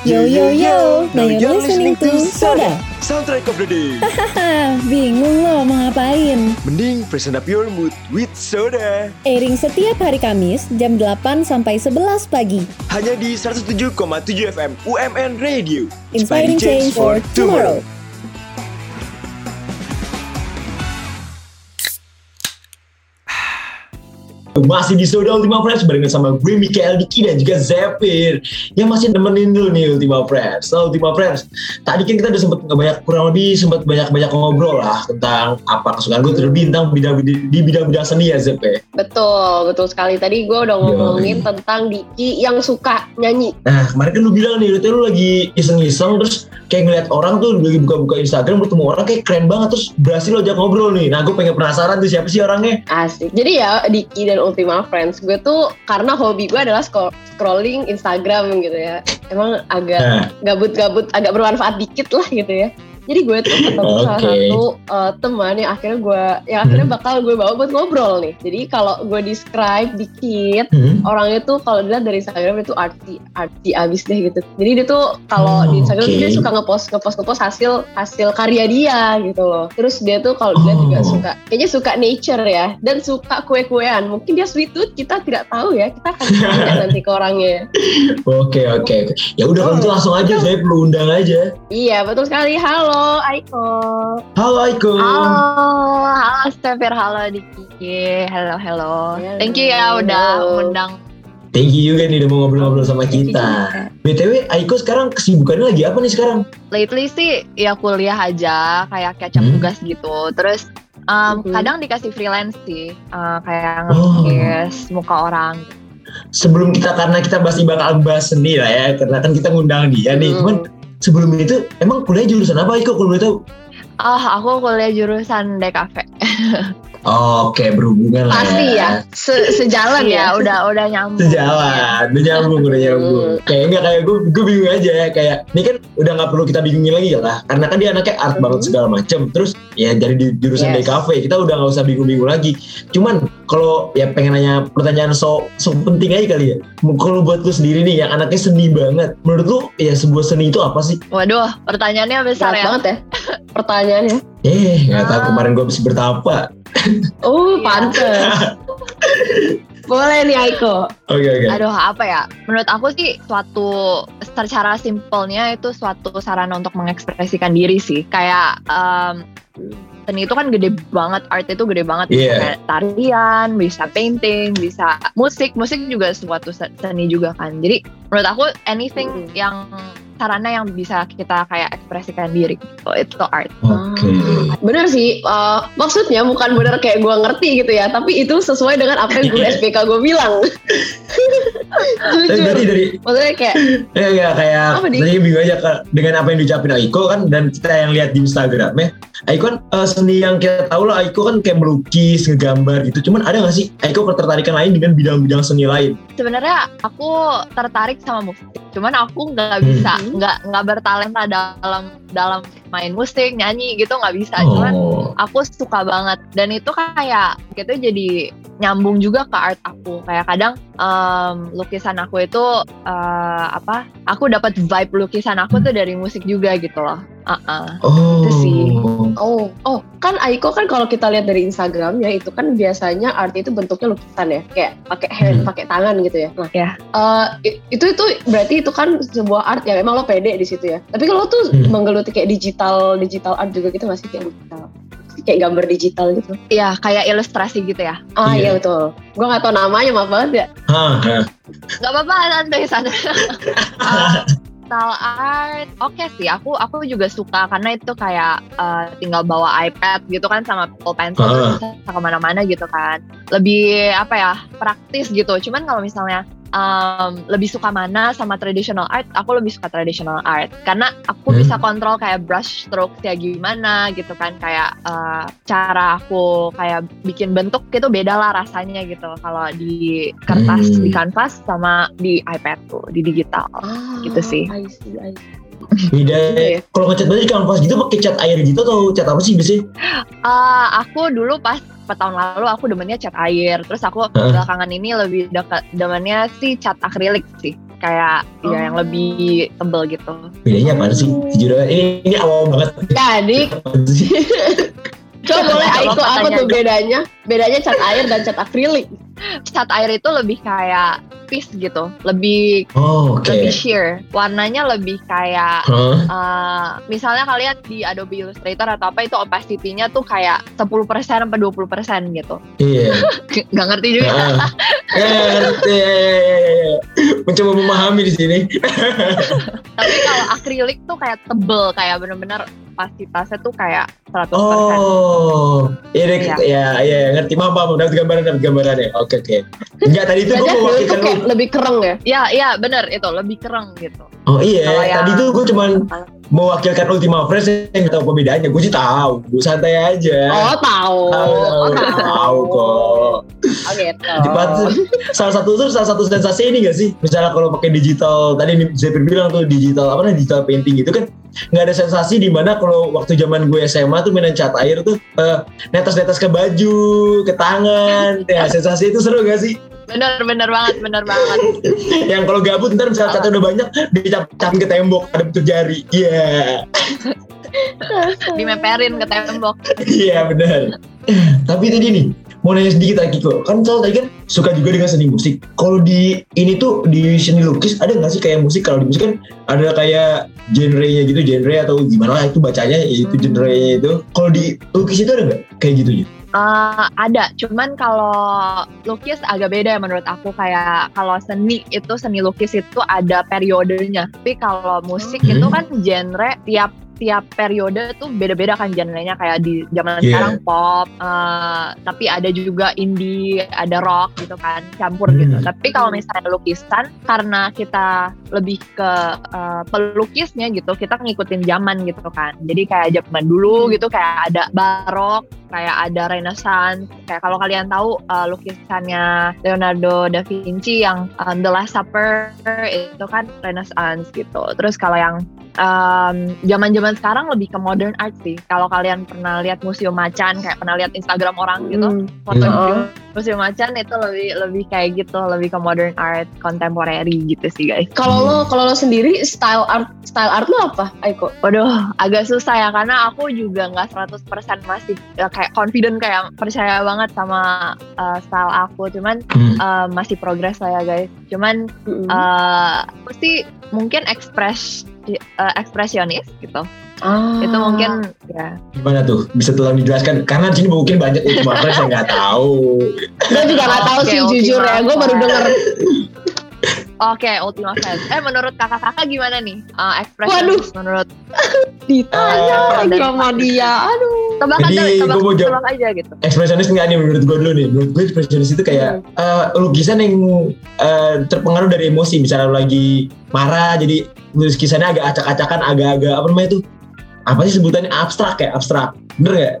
Yo yo yo, now you're listening to Soda, soundtrack of the day. Bingung lo mau ngapain? Mending present up your mood with Soda. Airing setiap hari Kamis jam 8 sampai 11 pagi. Hanya di 107,7 FM UMN Radio. Inspiring change for tomorrow. Masih di Soda Ultima Friends barengan sama gue Mikael Diki dan juga Zephyr yang masih nemenin dulu nih Ultima Friends. So Ultima Friends, tadi kan kita udah kurang lebih sempat banyak ngobrol lah tentang apa kesukaan gue terlebih tentang bidang-bidang seni ya Zephyr. Betul sekali. Tadi gue udah ngomongin tentang Diki yang suka nyanyi. Nah kemarin kan lu bilang nih lu lagi iseng-iseng terus kayak ngeliat orang tuh lagi buka-buka Instagram ketemu orang kayak keren banget terus berhasil lo ajak ngobrol nih. Nah gue pengen penasaran tuh siapa sih orangnya. Asik. Jadi ya Diki dan Ultima Friends, gue tuh karena hobi gue adalah scrolling Instagram gitu ya, emang agak gabut-gabut, agak bermanfaat dikit lah gitu ya. Jadi gue tuh ketemu salah satu teman yang akhirnya bakal gue bawa buat ngobrol nih. Jadi kalau gue describe dikit, orangnya tuh kalau dilihat dari Instagram itu artsy abis deh gitu. Jadi dia tuh kalau di Instagram dia suka ngepost hasil karya dia gitu loh. Terus dia tuh kalau dilihat juga suka, kayaknya suka nature ya, dan suka kue-kuean. Mungkin dia sweet tooth, kita tidak tahu ya. Kita akan tanya nanti ke orangnya. Oke. Ya udah kalau itu langsung aja, saya perlu undang aja. Iya betul sekali. Halo Aiko. Halo Zephyr, halo Diki. Halo. Thank you ya udah mengundang. Thank you juga nih udah mau ngobrol-ngobrol sama kita. BTW Aiko sekarang kesibukannya lagi apa nih sekarang? Lately sih ya kuliah aja, kayak catch up tugas gitu. Terus kadang dikasih freelance sih, kayak ngelukis muka orang. Sebelum kita, karena kita bakal bahas seni lah ya, karena kan kita ngundang dia nih. Cuman sebelum itu, emang kuliah jurusan apa Aiko, kalau boleh tahu? Aku kuliah jurusan DKV. Oke, berhubungan lah. Pasti ya, sejalan ya, udah nyambung. Sejalan, udah nyambung. Kayak gue bingung aja ya, kayak ini kan udah nggak perlu kita bingungin lagi lah, karena kan dia anaknya art banget segala macam. Terus ya dari jurusan DKV kita udah nggak usah bingung-bingung lagi. Cuman kalau ya pengen nanya pertanyaan so penting aja kali ya. Kalau buat lu sendiri nih yang anaknya seni banget, menurut lu ya sebuah seni itu apa sih? Waduh, pertanyaannya besar ya. Banget ya. Pertanyaannya. Nggak tahu kemarin gue habis bertapa. Pantes. Boleh nih Aiko. Oke. Aduh, apa ya? Menurut aku sih suatu secara simpelnya itu suatu sarana untuk mengekspresikan diri sih. Kayak seni itu kan gede banget, art itu gede banget. Bisa tarian, bisa painting, bisa musik juga suatu seni juga kan. Jadi menurut aku anything yang sarana yang bisa kita kayak ekspresikan diri gitu, itu art. Bener sih, maksudnya bukan bener kayak gue ngerti gitu ya, tapi itu sesuai dengan apa yang guru SPK gue bilang. Jujur, maksudnya kayak tadi bingung aja dengan apa yang diucapin Aiko kan, dan kita yang lihat di Instagramnya Aiko kan seni yang kita tahu lah, Aiko kan kayak melukis, ngegambar gitu. Cuman ada nggak sih Aiko ketertarikan lain dengan bidang-bidang seni lain? Sebenarnya aku tertarik sama musik, cuman aku nggak bisa, nggak bertalenta dalam main musik, nyanyi gitu, nggak bisa. Cuman aku suka banget, dan itu kayak gitu jadi nyambung juga ke art aku. Kayak kadang lukisan aku itu aku dapat vibe lukisan aku tuh dari musik juga gitu loh. Itu sih. Kan Aiko kan kalau kita lihat dari Instagramnya itu kan biasanya art itu bentuknya lukisan ya, kayak pakai hand, pakai tangan gitu ya. Nah, itu berarti itu kan sebuah art yang emang lo pede di situ ya. Tapi kalau tuh menggeluti kayak digital art juga gitu, masih kayak digital. Kayak gambar digital gitu. Iya, kayak ilustrasi gitu ya. Iya betul. Gue gak tau namanya, maaf banget ya. Gak apa-apa, santai. Style art, oke sih. Aku juga suka, karena itu kayak tinggal bawa iPad gitu kan, sama pencil bisa kemana-mana gitu kan. Lebih apa ya, praktis gitu. Cuman kalau misalnya lebih suka mana sama traditional art, aku lebih suka traditional art karena aku bisa kontrol kayak brush strokes ya gimana gitu kan, kayak cara aku kayak bikin bentuk itu beda lah rasanya gitu kalau di kertas, di kanvas sama di iPad tuh, di digital gitu sih. I see. Beda. Kalau ngecat berarti kanvas gitu pakai cat air gitu atau cat apa sih biasanya? Aku dulu pas tahun lalu aku demennya cat air, terus aku belakangan ini lebih demennya sih cat akrilik sih. kayak ya yang lebih tebal gitu. Bedanya apa sih? Jujur aja ini awal banget. Jadi coba boleh Aiko apa tuh bedanya? Bedanya cat air dan cat akrilik. Cat air itu lebih kayak piece gitu, lebih lebih sheer. Warnanya lebih kayak misalnya kalian di Adobe Illustrator atau apa itu opacity-nya tuh kayak 10% sampai 20% gitu. Iya. Enggak ngerti juga. Mencoba memahami di sini. Tapi kalau akrilik tuh kayak tebel, kayak benar-benar pasitasnya tuh kayak 100%. Oh, ini ya ngerti paham udah gambarannya. Oke. Enggak tadi itu gue mau itu kayak lebih kereng ya. Iya benar itu lebih kereng gitu. Oh iya tadi tuh gue cuman mewakilkan Ultima Friends yang tahu perbedaannya. Gue sih tahu, gue santai aja. Tahu kok. Gitu. Salah satu sensasi ini nggak sih? Misalnya kalau pakai digital tadi Zephyr bilang tuh digital painting gitu kan. Nggak ada sensasi di mana kalau waktu zaman gue SMA tuh mainan cat air tuh netes ke baju, ke tangan. Ya sensasi itu seru gak sih? Bener banget. Yang kalau gabut ntar misalnya catnya udah banyak dicap-capin ke tembok ada bentuk jari. Iya. Dimeperin ke tembok. Iya benar. Tapi tadi nih mau nanya sedikit lagi kok. Kan soal tadi kan suka juga dengan seni musik. Kalau di ini tuh di seni lukis ada nggak sih kayak musik? Kalau di musik kan ada kayak genre-nya gitu, genre atau gimana itu bacanya itu genre-nya itu. Kalau di lukis itu ada nggak kayak gitunya? Ada, cuman kalau lukis agak beda ya menurut aku. Kayak kalau seni itu, seni lukis itu ada periodenya. Tapi kalau musik itu kan genre tiap periode tuh beda-beda kan genre-nya. Kayak di zaman sekarang pop, tapi ada juga indie, ada rock gitu kan, campur gitu. Tapi kalau misalnya lukisan, karena kita lebih ke pelukisnya gitu, kita ngikutin zaman gitu kan. Jadi kayak zaman dulu gitu kayak ada barok, kayak ada Renaissance. Kayak kalau kalian tahu lukisannya Leonardo da Vinci yang The Last Supper itu kan Renaissance gitu. Terus kalau yang zaman-zaman sekarang lebih ke modern art sih. Kalau kalian pernah lihat Museum Macan, kayak pernah lihat Instagram orang gitu, foto Museum Macan itu lebih kayak gitu, lebih ke modern art, contemporary gitu sih guys. Kalau lo sendiri style art lo apa, Aiko? Waduh, agak susah ya karena aku juga nggak 100% masih kayak confident, kayak percaya banget sama style aku, cuman masih progress lah ya guys. Cuman aku sih mungkin ekspresionis gitu. Itu mungkin ya. Gimana tuh? Bisa tolong dijelaskan? Karena di sini mungkin banyak Ultima Friends yang nggak tahu. Gue juga nggak tahu sih jujur ya. Gue baru denger. Oke, Ultima Friends. Menurut kakak-kakak gimana nih? Ekspresionis menurut ditanya sama dia. Tebak aja gitu. Ekspresionis nggak nih menurut gue dulu nih. Menurut gue ekspresionis itu kayak lukisan yang terpengaruh dari emosi. Misalnya lagi marah, jadi lukisannya agak acak-acakan, agak-agak apa namanya tuh? Apa sih sebutannya? Abstrak. Bener nggak?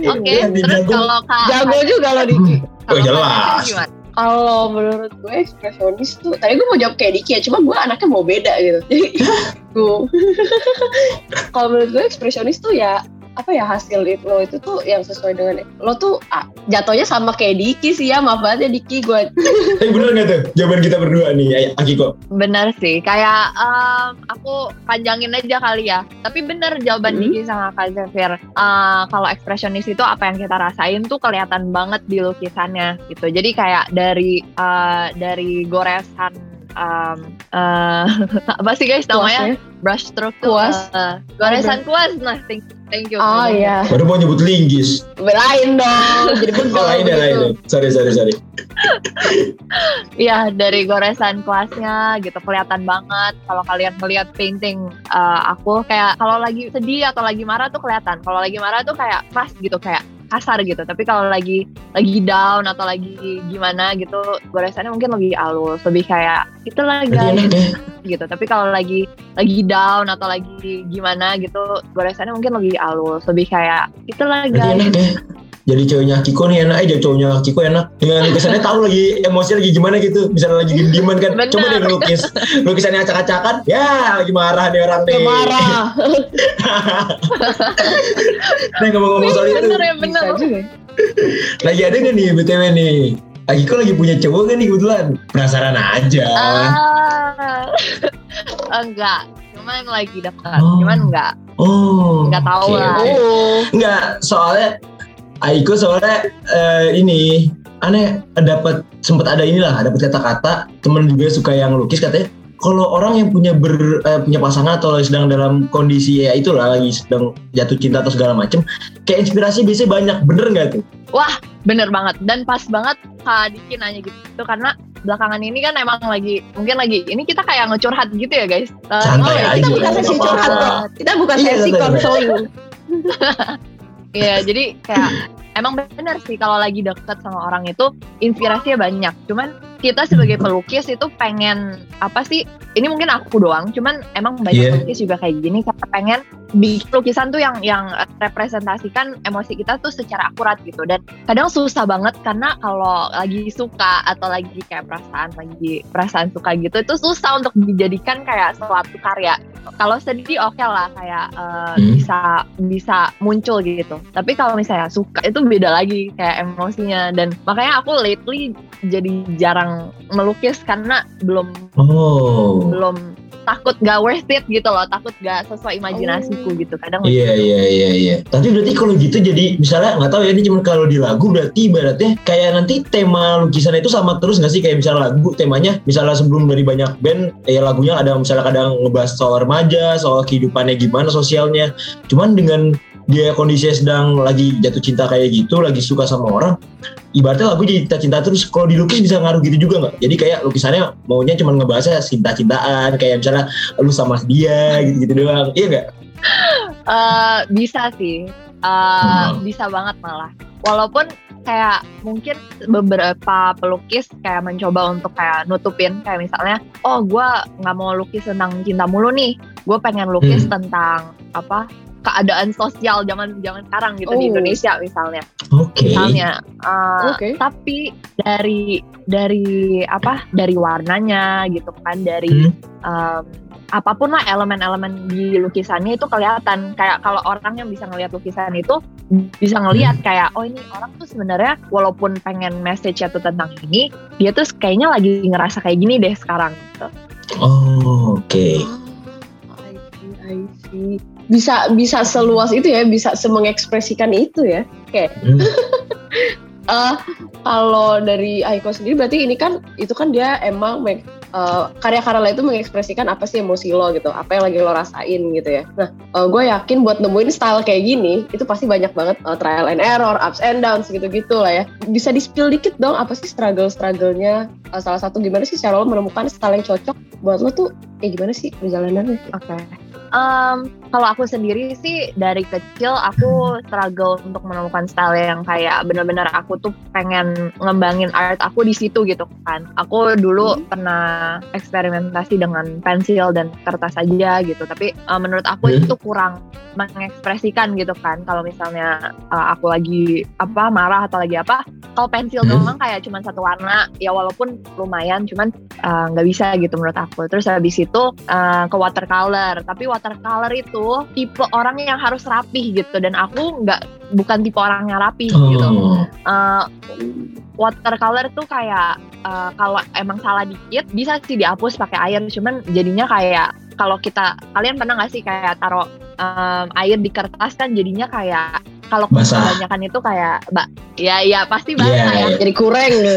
Oke. Terus kalau kak jago juga lo Diki. Oh jelas. Kalau menurut gue ekspresionis tuh, tadi gue mau jawab kayak Diki ya, cuma gue anaknya mau beda gitu. Kalau menurut gue ekspresionis tuh ya apa ya, hasil lo itu tuh yang sesuai dengan lo tuh jatuhnya sama kayak Diki sih ya, maaf banget ya Diki gue. Tapi bener nggak tuh jawaban kita berdua nih Akiko? Bener sih, kayak aku panjangin aja kali ya, tapi bener jawaban Diki sama Kak Zephyr. Kalau ekspresionis itu apa yang kita rasain tuh kelihatan banget di lukisannya gitu. Jadi kayak dari goresan apa sih guys namanya? Brushstroke tuh goresan kuas. Nah thank you. Oh iya. Baru mau nyebut linggis. Belain dong. Jadi betul. Lain deh. Sorry. Iya dari goresan kuasnya gitu kelihatan banget. Kalau kalian melihat painting aku kayak kalau lagi sedih atau lagi marah tuh kelihatan. Kalau lagi marah tuh kayak keras gitu, kayak kasar gitu. Tapi kalau lagi down atau lagi gimana gitu, goresannya mungkin lebih halus, lebih kayak itulah guys gitu. Tapi kalau lagi down atau lagi gimana gitu, goresannya mungkin lebih halus, lebih kayak itulah guys. Jadi cowoknya Kiko nih enak aja, cowoknya Kiko enak. Dengan lukisannya tahu lagi emosi lagi gimana gitu. Misalnya lagi diem-dieman kan. Bener. Cuma dia ngelukis. Lukisannya acak-acakan. Ya lagi marah nih orang nih. Marah. Nah ngomong-ngomong soal itu. Bener. Lagi ada gak nih BTW nih? Aiko lagi punya cowok gak nih kebetulan? Penasaran aja. Enggak, cuman lagi dekat. Oh. Cuman enggak. Oh. Enggak tahu okay, lah. Oh. Enggak, soalnya Aiko soalnya ini aneh dapat sempat ada inilah, dapat kata-kata temen juga suka yang lukis katanya. Kalau orang yang punya punya pasangan atau sedang dalam kondisi ya itulah lagi sedang jatuh cinta atau segala macam, kayak inspirasi biasanya banyak, bener nggak tuh? Wah, bener banget dan pas banget Kak Diki nanya gitu karena belakangan ini kan emang lagi mungkin lagi ini kita kayak ngecurhat gitu ya guys. Santai aja. Kita bukan sesi curhat, kita bukan sesi konseling. Iya, jadi kayak emang bener sih kalau lagi deket sama orang itu inspirasinya banyak. Cuman kita sebagai pelukis itu pengen apa sih? Ini mungkin aku doang. Cuman emang banyak pelukis juga kayak gini. Kita pengen bikin lukisan tuh yang representasikan emosi kita tuh secara akurat gitu. Dan kadang susah banget karena kalau lagi suka atau lagi kayak perasaan suka gitu itu susah untuk dijadikan kayak suatu karya. Kalau sedih oke lah kayak bisa muncul gitu. Tapi kalau misalnya suka itu beda lagi kayak emosinya. Dan makanya aku lately jadi jarang melukis karena belum takut gak worth it gitu loh, takut gak sesuai imajinasiku gitu kadang. Iya. Tapi berarti kalau gitu jadi misalnya nggak tahu ya ini cuma kalau di lagu berarti ibaratnya kayak nanti tema lukisan itu sama terus nggak sih kayak misalnya lagu temanya misalnya sebelum dari banyak band ya lagunya ada misalnya kadang ngebahas soal remaja, soal kehidupannya gimana sosialnya. Cuman dengan dia kondisinya sedang lagi jatuh cinta kayak gitu, lagi suka sama orang, ibaratnya lagu jadi cinta-cinta terus. Kalau dilukis bisa ngaruh gitu juga nggak? Jadi kayak lukisannya maunya cuma ngebahasnya cinta-cintaan, kayak misalnya lu sama dia gitu-gitu doang, iya nggak? Bisa sih, bisa banget malah. Walaupun kayak mungkin beberapa pelukis kayak mencoba untuk kayak nutupin kayak misalnya, oh gue nggak mau lukis tentang cinta mulu nih, gue pengen lukis tentang apa? Keadaan sosial zaman sekarang gitu di Indonesia misalnya, misalnya, tapi dari warnanya gitu kan, dari apapun lah elemen-elemen di lukisannya itu kelihatan. Kayak kalau orang yang bisa ngelihat lukisan itu bisa ngelihat kayak oh ini orang tuh sebenarnya walaupun pengen message-nya tuh tentang ini, dia tuh kayaknya lagi ngerasa kayak gini deh sekarang gitu. I see. Bisa seluas itu ya, bisa semengekspresikan itu ya. Oke. Kalau dari Aiko sendiri berarti ini kan itu kan dia emang karya-karya lo itu mengekspresikan apa sih emosi lo gitu, apa yang lagi lo rasain gitu ya. Nah, gue yakin buat nemuin style kayak gini itu pasti banyak banget trial and error, ups and downs gitu-gitu lah ya. Bisa di-spill dikit dong apa sih struggle-nya? Salah satu gimana sih cara lo menemukan style yang cocok buat lo tuh kayak gimana sih perjalanannya? Oke. Kalau aku sendiri sih dari kecil aku struggle untuk menemukan style yang kayak benar-benar aku tuh pengen ngembangin art aku di situ gitu kan. Aku dulu pernah eksperimentasi dengan pensil dan kertas aja gitu, tapi menurut aku itu kurang mengekspresikan gitu kan. Kalau misalnya aku lagi apa marah atau lagi apa, kalau pensil doang kayak cuma satu warna ya walaupun lumayan cuman nggak bisa gitu menurut aku. Terus habis itu ke watercolor, tapi watercolor itu tipe orang yang harus rapih gitu dan aku bukan tipe orang yang rapih gitu. Watercolor tuh kayak kalau emang salah dikit bisa sih dihapus pakai air, cuman jadinya kayak kalau kalian pernah nggak sih kayak taruh air di kertas kan jadinya kayak kalau kebanyakan itu kayak ya pasti basah ya jadi kurang gitu.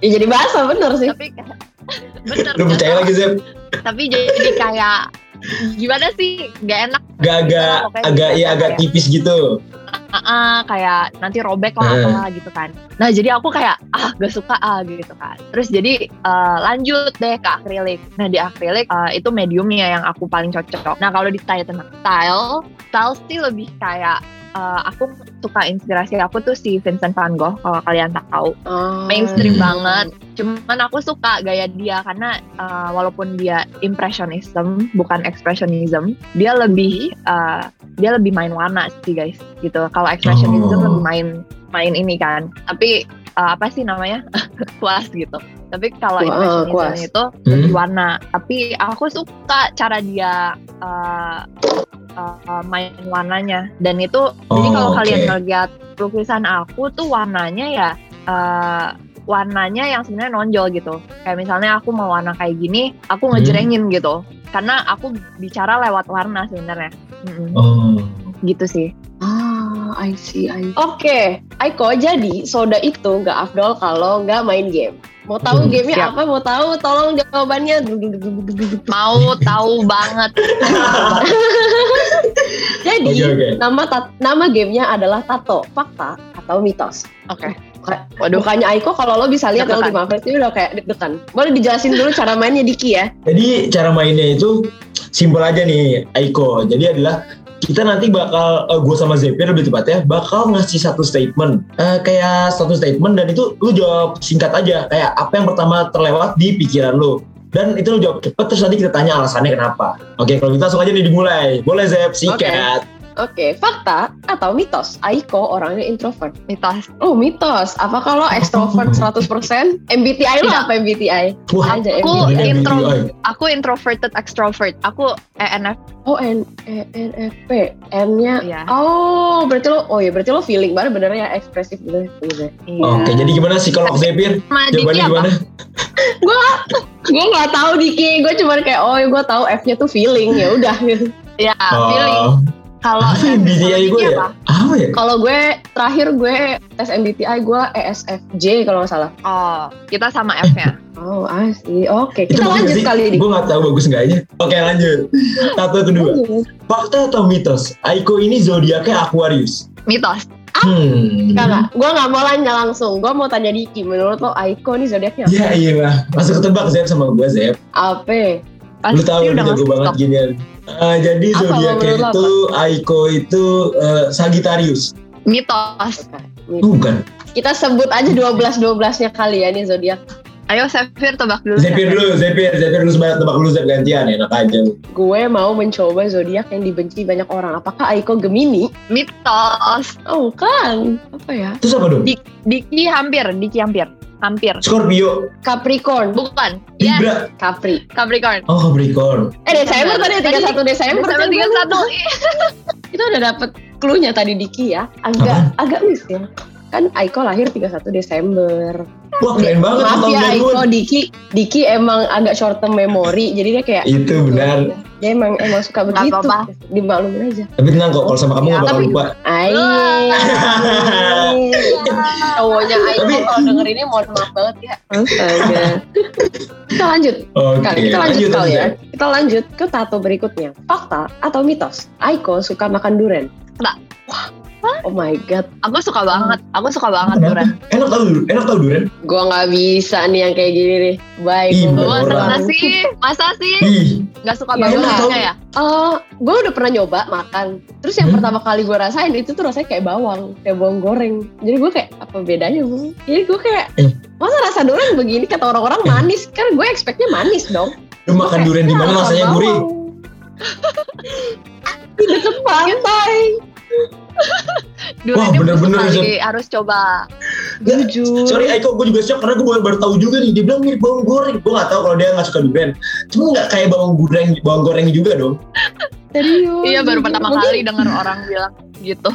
Ya jadi basah bener sih. Tapi bener. Lu percaya lagi Zep? Tapi jadi kayak gimana sih? Gak enak. Agak tipis gitu. Kayak nanti robek lah apalah gitu kan. Nah jadi aku kayak gak suka gitu kan. Terus jadi lanjut deh ke akrilik. Nah di akrilik itu mediumnya yang aku paling cocok. Nah kalau ditanya tentang style sih lebih kayak aku suka inspirasi aku tuh si Vincent Van Gogh kalau kalian tahu. Mainstream banget. Cuman aku suka gaya dia karena walaupun dia impressionism bukan expressionism, dia lebih main warna sih guys gitu. Kalau expressionism lebih main ini kan. Tapi apa sih namanya? Kuas gitu. Tapi kalau impressionism itu lebih warna. Tapi aku suka cara dia main warnanya dan itu jadi kalau kalian lihat lukisan aku tuh warnanya ya warnanya yang sebenarnya nonjol gitu. Kayak misalnya aku mau warna kayak gini, aku ngejerengin gitu. Karena aku bicara lewat warna sebenarnya. Oh. Gitu sih. Ah, I see, I see. Oke, Aiko, jadi soda itu gak afdol kalau gak main game. Mau tahu gamenya apa? Mau tahu? Tolong jawabannya. Mau tahu banget. Jadi nama gamenya adalah Tato, fakta atau mitos. Oke. Waduh, kayaknya Aiko kalau lo bisa lihat yang Ultima Friends itu udah kayak deg-degan. Boleh dijelasin dulu cara mainnya Diki ya? Jadi cara mainnya itu simpel aja nih Aiko. Jadi adalah kita nanti bakal, gue sama Zephyr lebih tepatnya, bakal ngasih satu statement. Kayak satu statement dan itu lu jawab singkat aja. Kayak apa yang pertama terlewat di pikiran lu. Dan itu lu jawab cepet, terus nanti kita tanya alasannya kenapa. Oke, kalau kita langsung aja nih dimulai. Boleh Zep, sikat. Oke, fakta atau mitos? Aiko orangnya introvert. Mitos. Oh, mitos. Apa kalau extrovert 100%? MBTI lo apa MBTI? Wah, aku introverted extrovert. Aku ENFP. Oh, ENFP. N-nya. Yeah. Oh, berarti lo feeling banget bener ya, ekspresif gitu. Iya. Oke, jadi gimana psikolog Zephyr? Jawabannya gimana? Gue enggak tahu Diki. Gue cuma kayak gue tahu F-nya tuh feeling, ya udah. Ya, feeling. Kalau MBTI gue apa? Ya? Kalau gue terakhir gue tes MBTI gue ESFJ kalau nggak salah. Oh, kita sama F-nya. Oh, asli. Oke, kita lanjut kali ini. Gue nggak tahu bagus enggaknya. Oke, lanjut. Satu kedua. Fakta atau mitos? Aiko ini zodiaknya Aquarius. Mitos. Enggak. Gue nggak mau lanjut langsung. Gue mau tanya Diki. Menurut lo Aiko ini zodiaknya apa? Ya iya lah. Masuk ketebak Zep sama gue Zep. Apa? Lu tahu udah jago banget ginian. Jadi zodiaknya itu Aiko itu Sagittarius. Mitos. Bukan. Kita sebut aja 12-12-nya kali ya nih zodiak. Ayo Zephyr tebak dulu. Zephyr dulu sebanyak tebak dulu Zep gantian enak aja. Gue mau mencoba zodiak yang dibenci banyak orang. Apakah Aiko Gemini? Mitos. Oh kan. Apa ya? Terus apa dong? Diki hampir. Scorpio. Capricorn. Bukan. Libra. Yes. Capricorn. Oh, Capricorn. Desember tadi 31 Desember. Itu udah dapet cluenya tadi Diki ya. Agak miss ya. Kan Aiko lahir 31 Desember. Wah, keren banget. Maaf ya Aiko, Diki emang agak short term memory. Jadi dia kayak itu benar. Dia emang suka begitu. Gak apa-apa. Dimaklumin aja. Tapi tenang kok, kalau sama kamu gak bakal lupa. Cowoknya Aiko kalau denger ini mohon maaf banget ya. Astaga. Kita lanjut ke tato berikutnya. Fakta atau mitos? Aiko suka makan durian. Enggak. Oh my god. Aku suka banget durian. Enak tau durian? Gua gak bisa nih yang kayak gini nih. Baik. Masa sih? Gak suka banget ya? Gua udah pernah nyoba makan. Terus yang pertama kali gua rasain itu tuh rasanya kayak bawang. Kayak bawang goreng. Jadi gua kayak apa bedanya bu? Jadi gua kayak masa rasa durian begini kata orang-orang manis. Kan gue expectnya manis dong. Lu makan durian di mana rasanya gurih? Di deket pantai. Wah bener-bener harus coba. Jujur. Sorry Aiko, gue juga shock karena gue baru tahu juga nih. Dia bilang mirip bawang goreng. Gue nggak tahu kalau dia nggak suka durian. Cuma nggak kayak bawang goreng juga dong. Serius? Iya baru pertama kali dengar orang bilang gitu.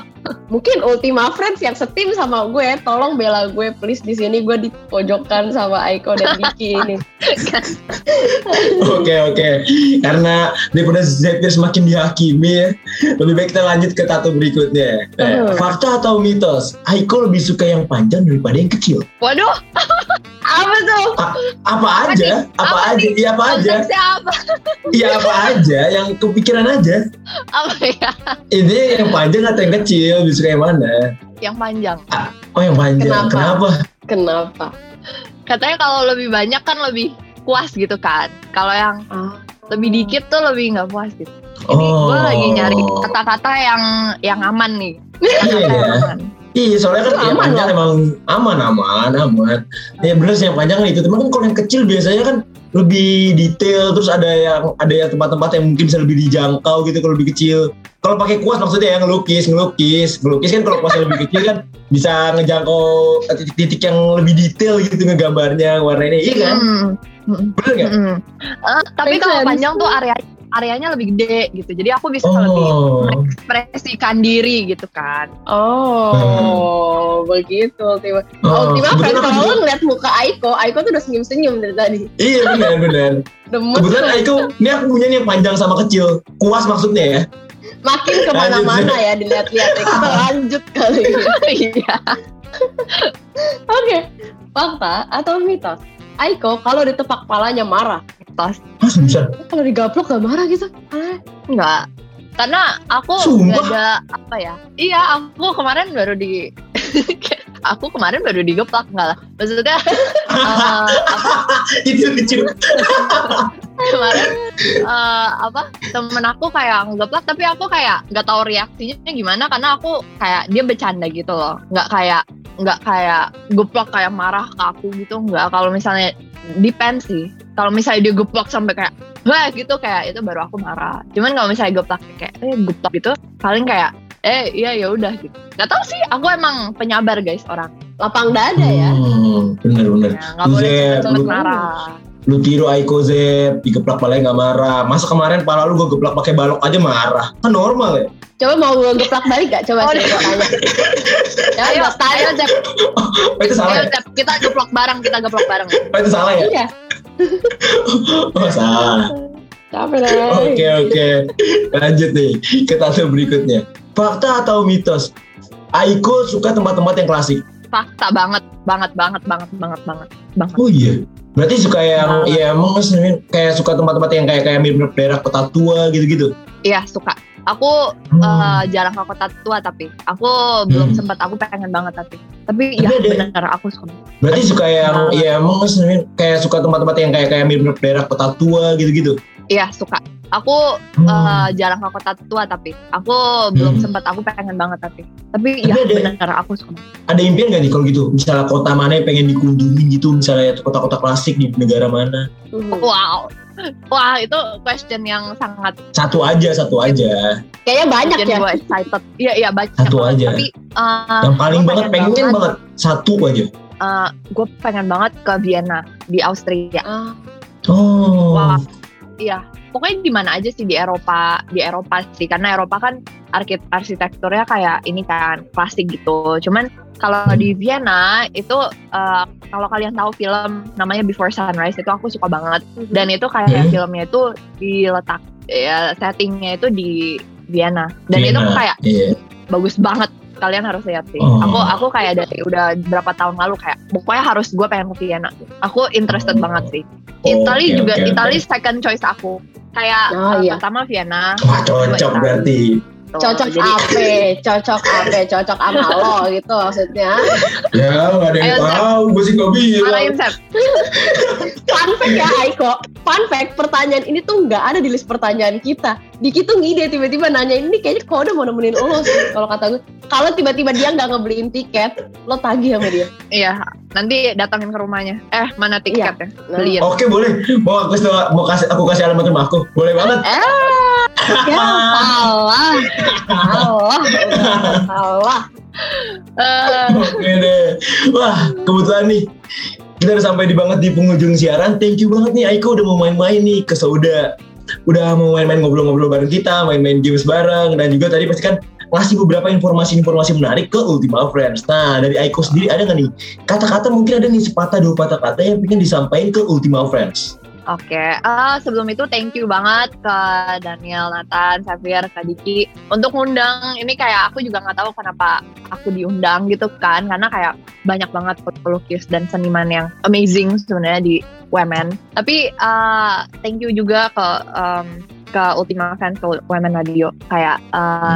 Mungkin Ultima Friends yang setim sama gue, tolong bela gue please di sini gue dipojokkan sama Aiko dan Diki ini. Oke. Karena daripada Zephyr semakin dihakimi ya, lebih baik kita lanjut ke tato berikutnya. Fakta atau mitos? Aiko lebih suka yang panjang daripada yang kecil. Waduh. Apa tuh? Apa aja? Yang kepikiran aja. Apa ya? Ini yang panjang atau yang kecil? Lebih suka yang mana? Yang panjang. Yang panjang. Kenapa? Katanya kalau lebih banyak kan lebih puas gitu kan. Kalau yang lebih dikit tuh lebih nggak puas gitu. Ini gue lagi nyari kata-kata yang aman nih. Iya, soalnya kan yang panjang emang aman. Ya bener sih yang panjang kan itu. Tapi kan kalau yang kecil biasanya kan lebih detail. Terus ada yang tempat-tempat yang mungkin bisa lebih dijangkau gitu kalau lebih kecil. Kalau pakai kuas maksudnya ya ngelukis kan kalau kuasnya lebih kecil kan bisa ngejangkau titik-titik yang lebih detail gitu ngegambarnya warnanya. Iya kan? Bener nggak? Tapi kalau panjang tuh area areanya lebih gede gitu. Jadi aku bisa lebih mengekspresikan diri gitu kan. Begitu tiba. Ultima Friends selalu ngeliat muka Aiko tuh udah senyum-senyum dari tadi. Iya benar. Kebetulan Aiko, ini aku punya nih panjang sama kecil. Kuas maksudnya ya. Makin kemana-mana ya dilihat-lihat. Kita lanjut kali ini. Oke, fakta atau mitos? Aiko kalau ditepak palanya marah. Mitos. Kalau digaplok gak marah gitu? Enggak. Karena aku gak ada apa ya. Iya, aku kemarin baru digeplak enggak lah. Maksudnya itu lucu. Kemarin temen aku kayak ngegeplak, tapi aku kayak enggak tahu reaksinya gimana karena aku kayak dia bercanda gitu loh. Enggak kayak geplak kayak marah ke aku gitu, enggak. Kalau misalnya depend sih. Kalau misalnya dia geplak sampai kayak wah gitu, kayak itu baru aku marah. Cuman kalau misalnya geplak kayak geplak gitu, paling kayak iya udah gitu. Gak tau sih, aku emang penyabar guys orang. Lapang dada ya. Bener. Ya, gak boleh cepet-cepet marah. Lu tiru Aiko Zep, digeplak palanya gak marah. Masa kemarin pala lu gue geplak pakai balok aja marah. Kan normal ya. Coba mau gue geplak balik gak? Coba sih gue tanya. Ayo Zep. Itu salah ya? Kita geplak bareng. Itu salah ya? Iya. Salah. Oke. Lanjut nih ke tanda berikutnya. Fakta atau mitos? Aiko suka tempat-tempat yang klasik. Fakta banget. Oh iya. Berarti suka yang ya emang kayak suka tempat-tempat yang kayak mirip daerah kota tua gitu-gitu. Iya, suka. Aku jarang ke kota tua tapi aku belum sempat, aku pengen banget tapi ya benar aku suka. Berarti suka yang ya emang kayak suka tempat-tempat yang kayak mirip daerah kota tua gitu-gitu. Iya, suka. Aku jarang ke kota tua tapi aku belum sempat, aku pengen banget tapi ya benar aku suka. Ada impian gak nih kalau gitu? Misalnya kota mana yang pengen dikunjungi gitu, misalnya kota-kota klasik di negara mana? Wow, itu question yang sangat. Satu aja. Kayaknya banyak ya. Gue excited. Iya banyak. Satu aja. Tapi yang paling pengen banget satu aja. Gue pengen banget ke Vienna di Austria. Wow. Iya, pokoknya di mana aja sih di Eropa sih, karena Eropa kan arsitekturnya kayak ini kan klasik gitu. Cuman kalau di Vienna itu kalau kalian tahu film namanya Before Sunrise itu aku suka banget. Dan itu kayak filmnya itu settingnya itu di Vienna. Dan Vienna, itu kayak bagus banget. Kalian harus lihat sih. Aku kayak dari udah berapa tahun lalu kayak pokoknya harus, gue pengen ke Vienna. Aku interested banget sih. Italy second choice aku. Kayak pertama Vienna. Cocok berarti. Cocok sama lo gitu maksudnya. Ya, enggak ada yang tahu, gue sih enggak bilang. Fun fact ya Aiko. Fun fact, pertanyaan ini tuh enggak ada di list pertanyaan kita. Diki tuh ngide tiba-tiba nanya ini kayaknya kode mau nemenin lo sih. Kalau kata gue, kalau tiba-tiba dia enggak ngebeliin tiket, lo tagih sama dia. Iya, nanti datangin ke rumahnya. Mana tiketnya? Beliin. Oke, boleh. Mau aku kasih alamat rumah aku. Boleh banget. Salah. Oke deh. Wah, kebetulan nih kita udah sampai banget di penghujung siaran. Thank you banget nih Aiko udah mau main-main nih ke Sauda. Udah mau main-main ngobrol-ngobrol bareng kita, main-main games bareng, dan juga tadi pasti kan ngasih beberapa informasi-informasi menarik ke Ultima Friends. Nah, dari Aiko sendiri ada nggak nih kata-kata, mungkin ada nih sepatah dua patah kata yang pengen disampaikan ke Ultima Friends? Oke, sebelum itu thank you banget ke Daniel, Nathan, Zephyr, Kak Diki untuk ngundang. Ini kayak aku juga gak tahu kenapa aku diundang gitu kan, karena kayak banyak banget pelukis dan seniman yang amazing sebenarnya di UMN. Tapi thank you juga ke Ultima Friends, ke UMN Radio. Kayak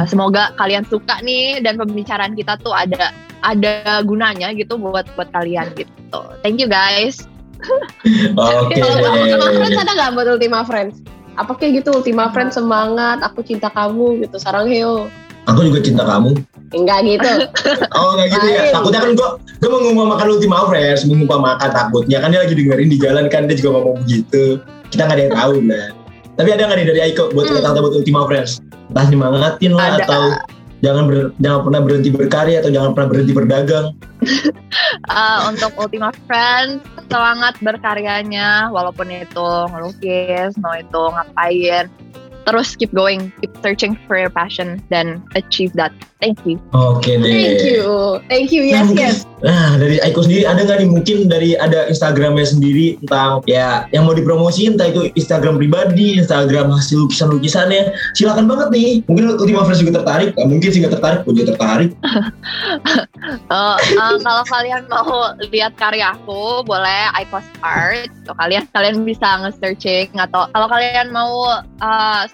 semoga kalian suka nih, dan pembicaraan kita tuh ada gunanya gitu buat kalian gitu. Thank you guys. Oke. Kalau Ultima Friends ada nggak buat Ultima Friends? Apa kayak gitu Ultima Friends semangat, aku cinta kamu gitu, sarang heo. Aku juga cinta kamu. Enggak gitu. Oh nggak gitu ya. Takutnya kan gue mengumpamakan Ultima Friends, mengumpamakan takutnya kan dia lagi dengerin di jalan kan, dia juga ngomong begitu. Kita nggak ada yang tahu lah. Tapi ada nggak nih dari Aiko buat kata-kata buat Ultima Friends? Entah nyemangatin lah ada. Atau jangan pernah berhenti berkarya atau jangan pernah berhenti berdagang. Untuk Ultima Friends, semangat berkaryanya, walaupun itu ngelukis, mau itu ngapain, terus keep going, keep searching for your passion dan achieve that. Thank you. Oke deh. Thank you. Yes. Nah, dari Aiko sendiri ada nggak nih mungkin dari ada Instagramnya sendiri tentang ya yang mau dipromosiin, entah itu Instagram pribadi, Instagram hasil lukisan-lukisannya, silakan banget nih. Mungkin Ultima Friends juga tertarik, mungkin sih nggak tertarik, pun dia tertarik. Kalau kalian mau lihat karyaku, boleh Aiko's Art. Kalian bisa nge-searching atau kalau kalian mau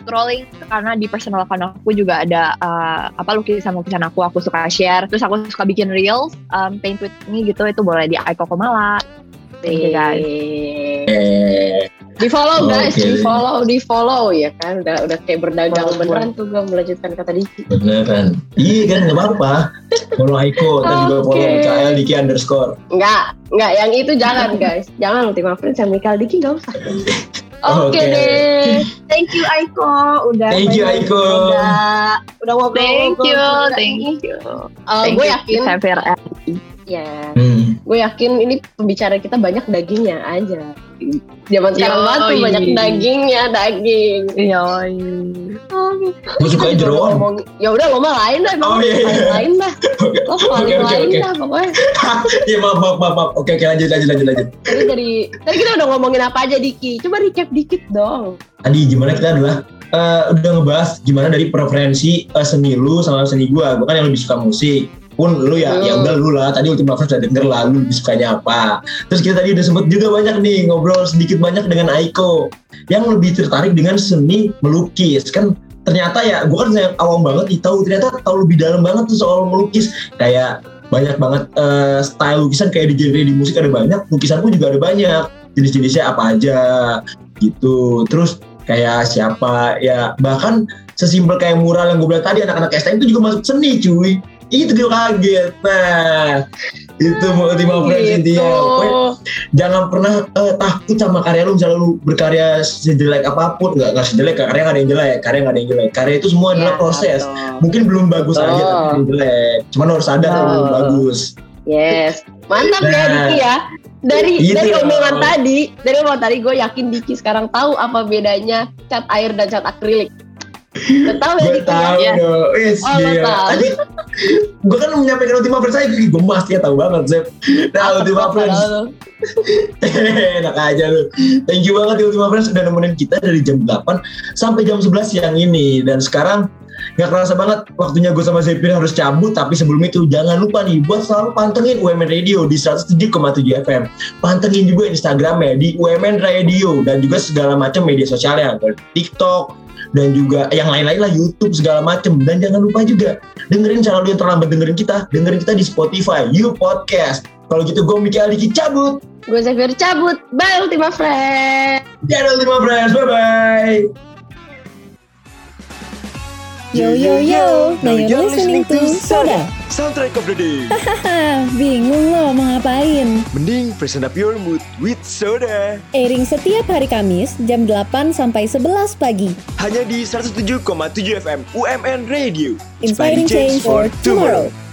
scrolling karena di personal account aku juga ada lukisan-lukisan aku suka share. Terus aku suka bikin reels, paint with me gitu, itu boleh di Aiko Komala. Thank you guys. Di-follow guys, di-follow ya kan. Udah kayak berdagang beneran tuh gue melanjutkan kata Diki. Beneran. Iya kan enggak apa-apa. Follow Aiko dan juga follow Mikael Diki _ Enggak, yang itu jangan guys. Jangan Ultima Friends sama Mikael Diki enggak usah. Oke deh. Thank you Aiko, udah. Thank you Aiko. Udah ngobrol. Thank you. Gue yakin Zephyr. Ya. Gue yakin ini pembicara kita banyak dagingnya aja. Zaman sekarang banget banyak daging. Yoi. Gue suka jeroan. Ya udah lomba lain dah. Pokoknya. Ya maaf. Oke, lanjut. Jadi tadi kita udah ngomongin apa aja Diki? Coba recap dikit dong. Tadi gimana kita adalah udah ngebahas gimana dari preferensi seni lu sama seni gua. Gua kan yang lebih suka musik. Pun lu ya, ya udah lu lah, tadi Ultima Friends udah denger lah lu sukanya apa. Terus kita tadi udah sempet juga banyak nih ngobrol sedikit banyak dengan Aiko yang lebih tertarik dengan seni melukis kan. Ternyata ya gue kan awam banget nih, ternyata tahu lebih dalam banget tuh soal melukis, kayak banyak banget style lukisan, kayak di genre di musik ada banyak, lukisan pun juga ada banyak jenis-jenisnya apa aja gitu. Terus kayak siapa ya, bahkan sesimpel kayak mural yang gue bilang tadi, anak-anak STM itu juga masuk seni cuy. Itu gue kaget. Nah, itu mau Ultima Friends intinya. Jangan pernah takut sama karya lu. Misalnya lu berkarya sejelek apapun, Gak sejelek, karya gak ada yang jelek. Karya itu semua adalah proses. Mungkin belum bagus aja, tapi belum jelek. Cuman harus sadar kalau belum bagus. Yes, mantap ya Diki ya. Dari omongan tadi gue yakin Diki sekarang tahu apa bedanya cat air dan cat akrilik. Gue tahu dong. Yes, tadi gue kan menyampaikan Ultima Friends aja, gue pasti tahu banget, Zep. Nah, Ultima Friends. Enak aja lu. Thank you banget Ultima Friends udah nemenin kita dari jam 8 sampai jam 11 siang ini. Dan sekarang gak kerasa banget waktunya gue sama Zephyr harus cabut. Tapi sebelum itu jangan lupa nih buat selalu pantengin UMN Radio di 107,7 FM. Pantengin juga Instagramnya di UMN Radio dan juga segala macam media sosialnya, TikTok dan juga yang lain-lain lah, YouTube segala macem. Dan jangan lupa juga dengerin channel yang terlambat dengerin kita di Spotify, You Podcast. Kalau gitu gue Mikael Diki cabut, gue Zephyr cabut. Bye Ultima Friends. Bye Ultima Friends. Bye bye. Yo. Now you're listening to Soda, soundtrack of the day. Hahaha, bingung lo mau ngapain? Mending freshen up your mood with Soda. Airing setiap hari Kamis jam 8 sampai 11 pagi. Hanya di 107,7 FM UMN Radio. Inspiring change for tomorrow.